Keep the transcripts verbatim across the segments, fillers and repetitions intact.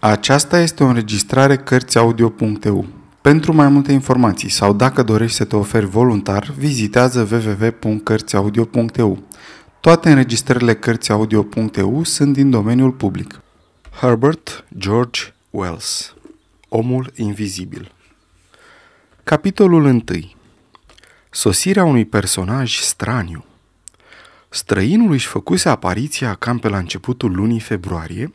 Aceasta este o înregistrare Cărțiaudio punct e u. Pentru mai multe informații sau dacă dorești să te oferi voluntar, vizitează w w w punct cărțiaudio punct e u. Toate înregistrările Cărțiaudio punct e u sunt din domeniul public. Herbert George Wells, Omul invizibil. Capitolul unu. Sosirea unui personaj straniu. Străinul își făcuse apariția cam pe la începutul lunii februarie,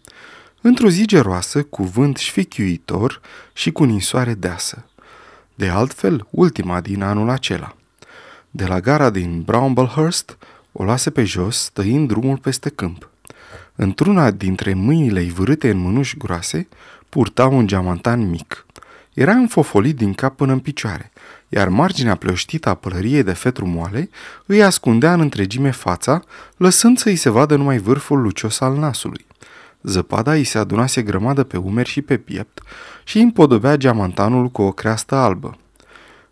într-o zi geroasă, cu vânt șfichiuitor și cu ninsoare deasă. De altfel, ultima din anul acela. De la gara din Bramblehurst o luase pe jos, stăind drumul peste câmp. Într-una dintre mâinile-i vârâte în mânuși groase, purta un geamantan mic. Era înfofolit din cap până în picioare, iar marginea pleoștită a pălăriei de fetru moale îi ascundea în întregime fața, lăsând să-i se vadă numai vârful lucios al nasului. Zăpada îi se adunase grămadă pe umeri și pe piept și împodobea geamantanul cu o creastă albă.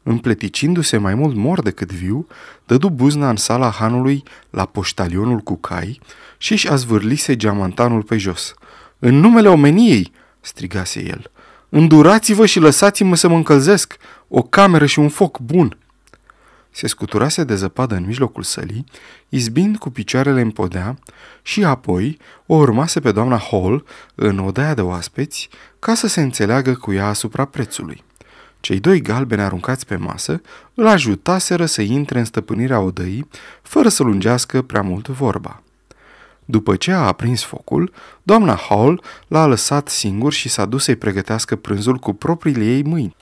Împleticindu-se mai mult mor decât viu, dădu buzna în sala hanului la poștalionul cu cai și își azvârlise geamantanul pe jos. „În numele omeniei!" strigase el. „Îndurați-vă și lăsați-mă să mă încălzesc! O cameră și un foc bun!" Se scuturase de zăpadă în mijlocul sălii, izbind cu picioarele în podea și apoi o urmase pe doamna Hall în odaia de oaspeți ca să se înțeleagă cu ea asupra prețului. Cei doi galbeni aruncați pe masă îl ajutaseră să intre în stăpânirea odăii fără să lungească prea mult vorba. După ce a aprins focul, doamna Hall l-a lăsat singur și s-a dus să-i pregătească prânzul cu propriile ei mâini.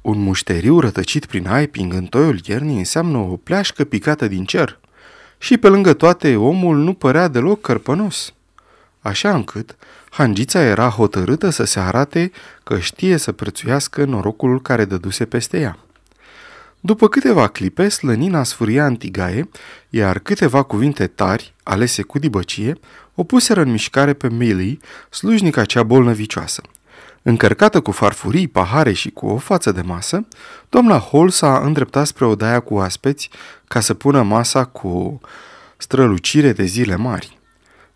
Un mușteriu rătăcit prin aiping în toiul iernii înseamnă o pleașcă picată din cer. Și pe lângă toate, omul nu părea deloc cărpănos. Așa încât, hangița era hotărâtă să se arate că știe să prețuiască norocul care dăduse peste ea. După câteva clipe, slănina sfâria în tigaie, iar câteva cuvinte tari, alese cu dibăcie, o puseră în mișcare pe Millie, slujnica cea bolnăvicioasă. Încărcată cu farfurii, pahare și cu o față de masă, doamna Hall s-a îndreptat spre odaia cu oaspeți ca să pună masa cu o strălucire de zile mari.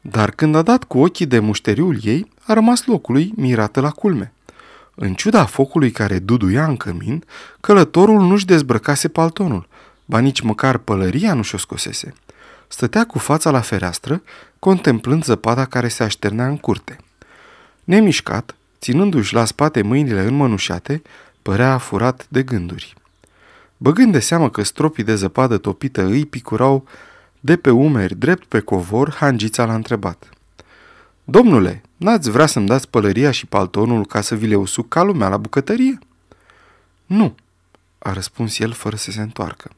Dar când a dat cu ochii de mușteriul ei, a rămas locului mirată la culme. În ciuda focului care duduia în cămin, călătorul nu-și dezbrăcase paltonul, ba nici măcar pălăria nu și-o scosese. Stătea cu fața la fereastră, contemplând zăpada care se așternea în curte. Nemișcat, ținându-și la spate mâinile înmănușate, părea furat de gânduri. Băgând de seamă că stropii de zăpadă topită îi picurau de pe umeri drept pe covor, hangița l-a întrebat. „Domnule, n-ați vrea să-mi dați pălăria și paltonul ca să vi le usuc ca lumea la bucătărie?" „Nu," a răspuns el fără să se întoarcă.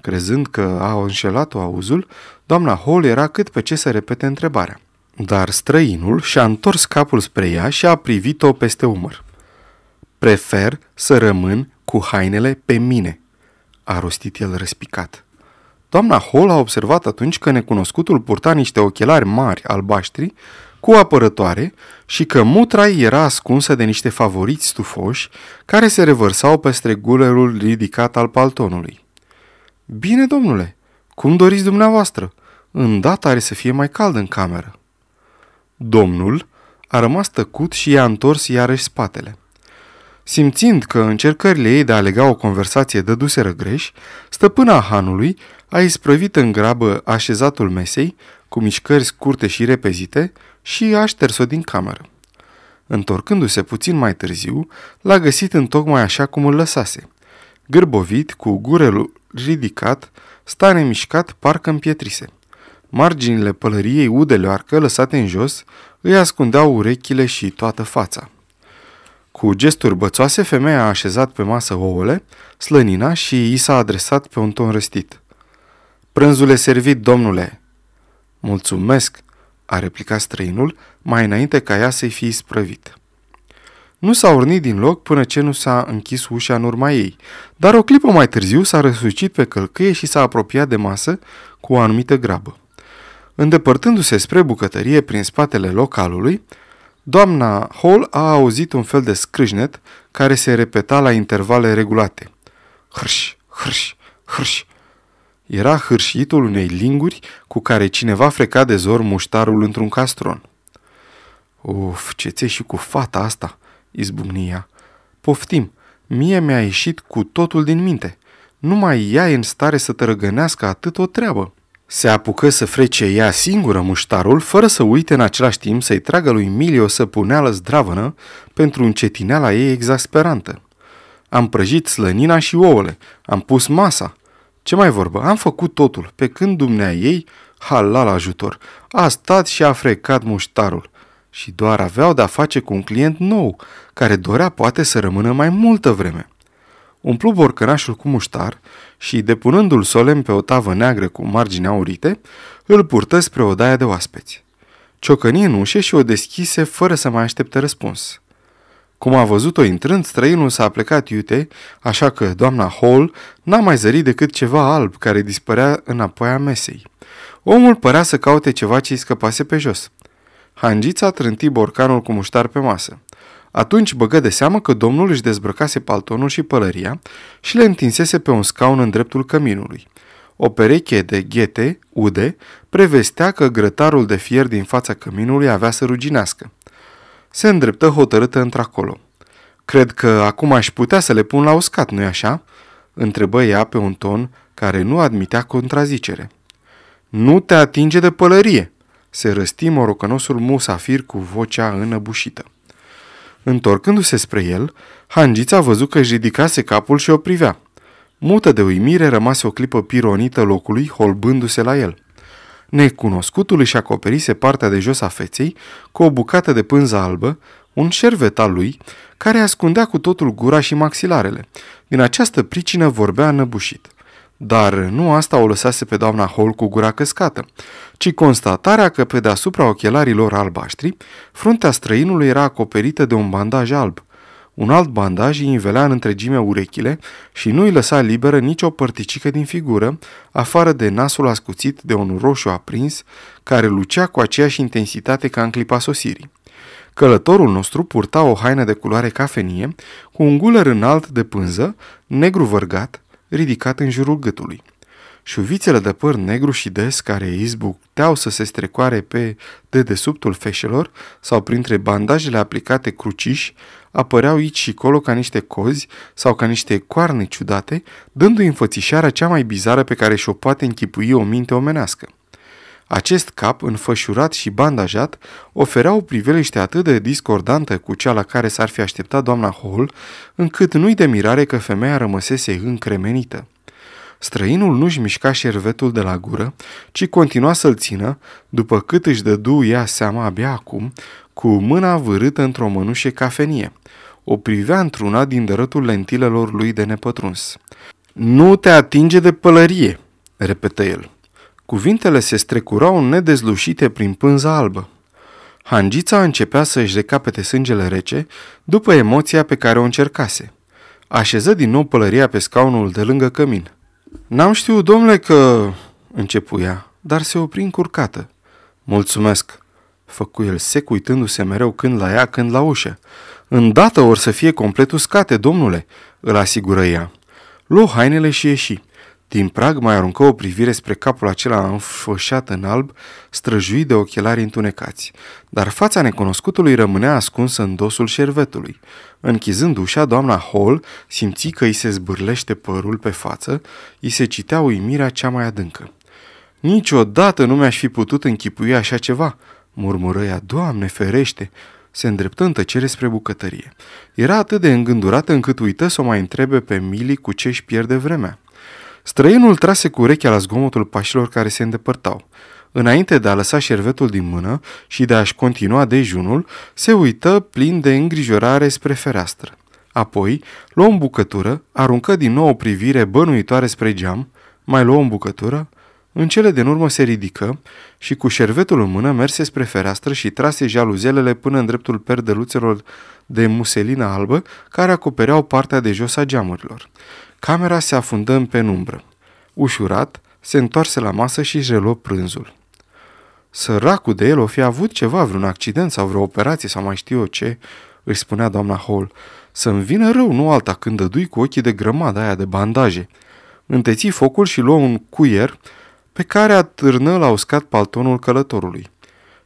Crezând că a înșelat-o auzul, doamna Hall era cât pe ce să repete întrebarea. Dar străinul și-a întors capul spre ea și a privit-o peste umăr. „Prefer să rămân cu hainele pe mine," a rostit el răspicat. Doamna Hall a observat atunci că necunoscutul purta niște ochelari mari albaștri cu apărătoare și că mutra ei era ascunsă de niște favoriți stufoși care se revărsau peste gulerul ridicat al paltonului. „Bine, domnule, cum doriți dumneavoastră? Îndată are să fie mai cald în cameră." Domnul a rămas tăcut și i-a întors iarăși spatele. Simțind că încercările ei de a lega o conversație dăduseră greș, stăpâna hanului a isprăvit în grabă așezatul mesei, cu mișcări scurte și repezite, și a șters-o din cameră. Întorcându-se puțin mai târziu, l-a găsit întocmai așa cum îl lăsase. Gârbovit, cu gurelul ridicat, sta nemișcat, parcă împietrise. Marginile pălăriei udeleoarcă, lăsate în jos, îi ascundeau urechile și toată fața. Cu gesturi bățoase, femeia a așezat pe masă ouăle, slănina și i s-a adresat pe un ton răstit. „Prânzul e servit, domnule!" „Mulțumesc!" a replicat străinul, mai înainte ca ea să-i fi isprăvit. Nu s-a urnit din loc până ce nu s-a închis ușa în urma ei, dar o clipă mai târziu s-a răsucit pe călcâie și s-a apropiat de masă cu o anumită grabă. Îndepărtându-se spre bucătărie prin spatele localului, doamna Hall a auzit un fel de scrâșnet care se repeta la intervale regulate. Hârș, hârș, hârș. Era hârșitul unei linguri cu care cineva freca de zor muștarul într-un castron. Uf, ce ți-e și cu fata asta, izbucni ea. Poftim, mie mi-a ieșit cu totul din minte. Numai ea e în stare să tărăgănească atât o treabă. Se apucă să frece ea singură muștarul, fără să uite în același timp să-i tragă lui Emilio o săpuneală zdravănă pentru încetineala ei exasperantă. Am prăjit slănina și ouăle, am pus masa. Ce mai vorbă, am făcut totul, pe când dumnea ei, hala la ajutor, a stat și a frecat muștarul. Și doar aveau de-a face cu un client nou, care dorea poate să rămână mai multă vreme. Umplu borcănașul cu muștar și, depunându-l solemn pe o tavă neagră cu margini aurite, îl purtă spre odaia de oaspeți. Ciocăni în ușe și o deschise fără să mai aștepte răspuns. Cum a văzut-o intrând, străinul s-a plecat iute, așa că doamna Hall n-a mai zărit decât ceva alb care dispărea înapoi a mesei. Omul părea să caute ceva ce îi scăpase pe jos. Hangița trânti borcanul cu muștar pe masă. Atunci băgă de seamă că domnul își dezbrăcase paltonul și pălăria și le întinsese pe un scaun în dreptul căminului. O pereche de ghete, ude, prevestea că grătarul de fier din fața căminului avea să ruginească. Se îndreptă hotărâtă într-acolo. Cred că acum aș putea să le pun la uscat, nu-i așa?" întrebă ea pe un ton care nu admitea contrazicere. Nu te atinge de pălărie!" se răsti morocănosul musafir cu vocea înăbușită. Întorcându-se spre el, Hangița a văzut că își ridicase capul și o privea. Mută de uimire rămase o clipă pironită locului, holbându-se la el. Necunoscutul își acoperise partea de jos a feței cu o bucată de pânză albă, un șervet al lui, care ascundea cu totul gura și maxilarele. Din această pricină vorbea înăbușit. Dar nu asta o lăsase pe doamna Hall cu gura căscată, ci constatarea că pe deasupra ochelarilor albaștri, fruntea străinului era acoperită de un bandaj alb. Un alt bandaj îi învelea în întregime urechile și nu îi lăsa liberă nicio părticică din figură, afară de nasul ascuțit de un roșu aprins, care lucea cu aceeași intensitate ca în clipa sosirii. Călătorul nostru purta o haină de culoare cafenie, cu un guler înalt de pânză, negru vărgat, ridicat în jurul gâtului. Șuvițele de păr negru și des care izbucteau să se strecoare pe dedesubtul feșelor sau printre bandajele aplicate cruciși apăreau aici și colo ca niște cozi sau ca niște coarne ciudate, dându-i înfățișarea cea mai bizară pe care și-o poate închipui o minte omenească. Acest cap, înfășurat și bandajat, oferea o priveliște atât de discordantă cu cea la care s-ar fi așteptat doamna Hall, încât nu-i de mirare că femeia rămăsese încremenită. Străinul nu-și mișca șervetul de la gură, ci continua să-l țină, după cât își dădu ea seama abia acum, cu mâna vârâtă într-o mănușe cafenie. O privea într-una din dărătul lentilelor lui de nepătruns. Nu te atinge de pălărie!" repetă el. Cuvintele se strecurau nedezlușite prin pânza albă. Hangița începea să își recapete sângele rece după emoția pe care o încercase. Așeză din nou pălăria pe scaunul de lângă cămin. N-am știut, domnule, că... începuia, dar se opri încurcată. Mulțumesc, făcu el sec, uitându-se mereu când la ea, când la ușă. Îndată or să fie complet uscate, domnule, îl asigură ea. Luă hainele și ieși. Din prag mai aruncă o privire spre capul acela înfășat în alb, străjuit de ochelari întunecați, dar fața necunoscutului rămânea ascunsă în dosul șervetului. Închizând ușa, doamna Hall simți că îi se zbârlește părul pe față, îi se citea uimirea cea mai adâncă. Niciodată nu mi-aș fi putut închipui așa ceva, murmură ea. Doamne ferește! Se îndreptă în tăcere spre bucătărie. Era atât de îngândurată încât uită să o mai întrebe pe Millie cu ce își pierde vremea. Străinul trase cu urechea la zgomotul pașilor care se îndepărtau. Înainte de a lăsa șervetul din mână și de a-și continua dejunul, se uită plin de îngrijorare spre fereastră. Apoi, luă în bucătură, aruncă din nou o privire bănuitoare spre geam, mai luă în bucătură, în cele din urmă se ridică și cu șervetul în mână merse spre fereastră și trase jaluzelele până în dreptul perdeluțelor de muselină albă care acopereau partea de jos a geamurilor. Camera se afundă în penumbră. Ușurat, se întoarse la masă și își reluă prânzul. Săracul de el o fi avut ceva, vreun accident sau vreo operație sau mai știu eu ce, își spunea doamna Hall. Să-mi vină rău, nu alta, când dădui cu ochii de grămadă aia de bandaje. Înteți focul și luă un cuier pe care atârnă la uscat paltonul călătorului.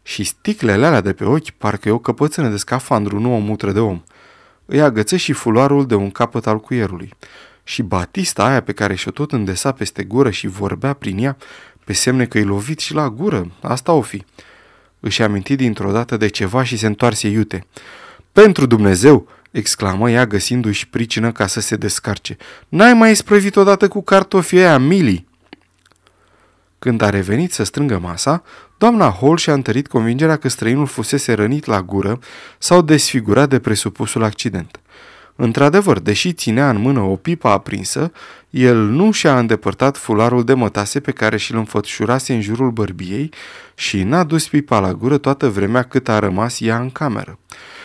și sticlele alea de pe ochi parcă e o căpățână de scafandru, nu o mutră de om. Îi agăță și fuloarul de un capăt al cuierului. Și batista aia pe care și-o tot îndesa peste gură și vorbea prin ea, pe semne că-i lovit și la gură, asta o fi. Își aminti dintr-o dată de ceva și se întoarse iute. Pentru Dumnezeu! Exclamă ea, găsindu-și pricină ca să se descarce. N-ai mai isprăvit odată cu cartofii aia, Milly! Când a revenit să strângă masa, doamna Hall și-a întărit convingerea că străinul fusese rănit la gură sau desfigurat de presupusul accident. Într-adevăr, deși ținea în mână o pipă aprinsă, el nu și-a îndepărtat fularul de mătase pe care și-l înfătșurase în jurul bărbiei și n-a dus pipa la gură toată vremea cât a rămas ea în cameră.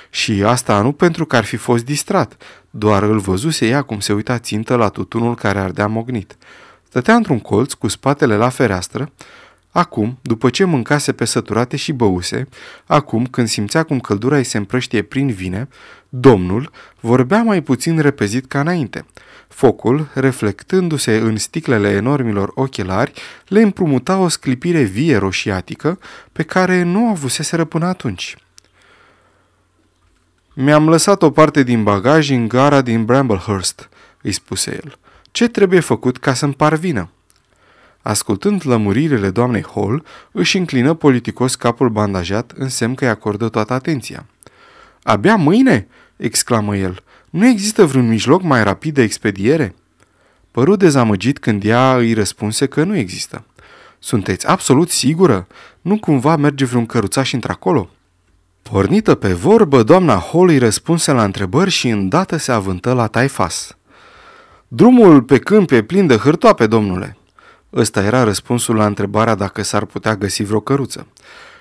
Și asta nu pentru că ar fi fost distrat, doar îl văzuse ea cum se uita țintă la tutunul care ardea mognit. Stătea într-un colț cu spatele la fereastră, acum, după ce mâncase pe săturate și băuse, acum, când simțea cum căldura îi se împrăștie prin vine, domnul vorbea mai puțin repezit ca înainte. Focul, reflectându-se în sticlele enormilor ochelari, le împrumuta o sclipire vie roșiatică pe care nu o avuseseră până atunci. Mi-am lăsat o parte din bagaj în gara din Bramblehurst, îi spuse el. Ce trebuie făcut ca să-mi parvină? Ascultând lămuririle doamnei Hall, își înclină politicos capul bandajat în semn că îi acordă toată atenția. Abia mâine, exclamă el. Nu există vreun mijloc mai rapid de expediere? Păru dezamăgit când ea îi răspunse că nu există. Sunteți absolut sigură? Nu cumva merge vreun căruțaș într-acolo? Pornită pe vorbă, doamna Hall îi răspunse la întrebări și îndată se avântă la taifas. Drumul pe câmp e plin de hârtoape, domnule. Ăsta era răspunsul la întrebarea dacă s-ar putea găsi vreo căruță.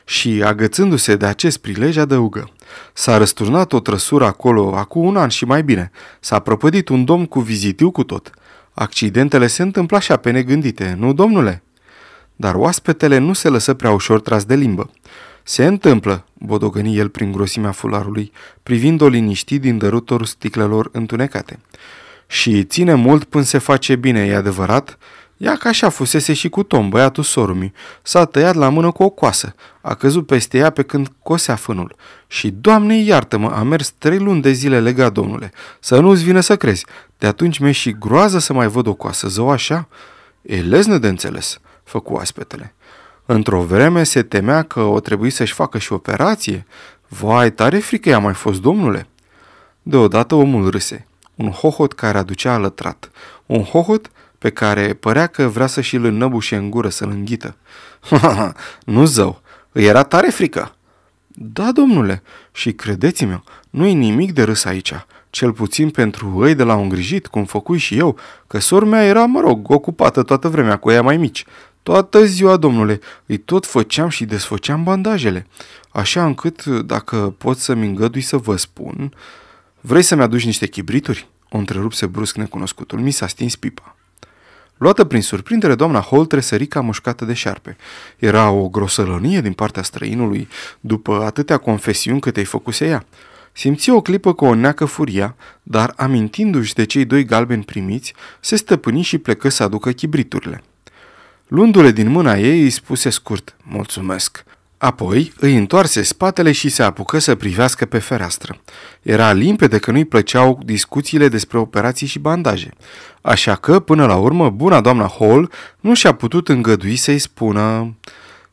Și, agățându-se de acest prilej, adăugă. S-a răsturnat o trăsură acolo acum un an și mai bine. S-a prăpădit un domn cu vizitiu cu tot. Accidentele se întâmplă așa pe negândite, nu, domnule? Dar oaspetele nu se lăsă prea ușor tras de limbă. Se întâmplă, bodogăni el prin grosimea fularului, privind-o liniștit din dărutorul sticlelor întunecate. Și ține mult până se face bine, e adevărat? Ia că așa fusese și cu Tom, băiatul sorumii. S-a tăiat la mână cu o coasă, a căzut peste ea pe când cosea fânul. Și, Doamne, iartă-mă, a mers trei luni de zile legat, domnule. Să nu-ți vină să crezi. De atunci mi-e și groază să mai văd o coasă, zău așa? E leznă de înțeles, făcu oaspetele. Într-o vreme se temea că o trebuie să-și facă și operație. Vai, tare frică i-a mai fost, domnule! Deodată omul râse. Un hohot care aducea alătrat. Un hohot pe care părea că vrea să și-l înnăbușe în gură, să-l înghită. Ha, nu zău! Îi era tare frică! Da, domnule, și credeți-mi, nu-i nimic de râs aici. Cel puțin pentru ei de la un grijit, cum făcui și eu, că sora mea era, mă rog, ocupată toată vremea cu ea mai mici. Toată ziua, domnule, îi tot făceam și desfăceam bandajele, așa încât, dacă pot să-mi îngădui să vă spun... Vrei să-mi aduci niște chibrituri? O întrerupse brusc necunoscutul. Mi s-a stins pipa. Luată prin surprindere, doamna Hall tresări ca mușcată de șarpe. Era o grosălănie din partea străinului, după atâtea confesiuni cât îi făcuse ea. Simți o clipă că o neacă furia, dar, amintindu-și de cei doi galbeni primiți, se stăpâni și plecă să aducă chibriturile. Luându-le din mâna ei, îi spuse scurt, mulțumesc. Apoi îi întoarse spatele și se apucă să privească pe fereastră. Era limpede că nu-i plăceau discuțiile despre operații și bandaje. Așa că, până la urmă, buna doamna Hall nu și-a putut îngădui să-i spună...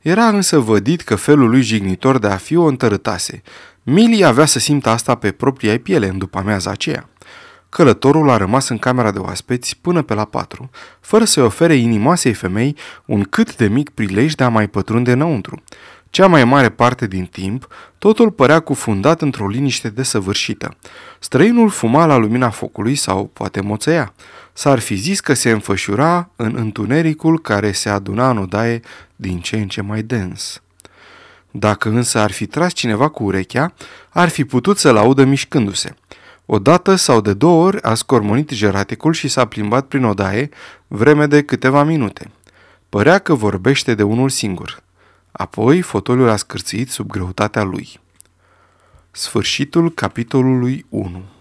Era însă vădit că felul lui jignitor de a fi o întărâtase. Milly avea să simtă asta pe propria ei piele în după-amiaza aceea. Călătorul a rămas în camera de oaspeți până pe la patru, fără să-i ofere inimoasei femei un cât de mic prilej de a mai pătrunde înăuntru. Cea mai mare parte din timp, totul părea cufundat într-o liniște desăvârșită. Străinul fuma la lumina focului sau poate moțăia. S-ar fi zis că se înfășura în întunericul care se aduna în odaie din ce în ce mai dens. Dacă însă ar fi tras cineva cu urechea, ar fi putut să-l audă mișcându-se. Odată sau de două ori a scormonit jeraticul și s-a plimbat prin odaie vreme de câteva minute. Părea că vorbește de unul singur. Apoi fotoliul a scârțit sub greutatea lui. Sfârșitul capitolului unu.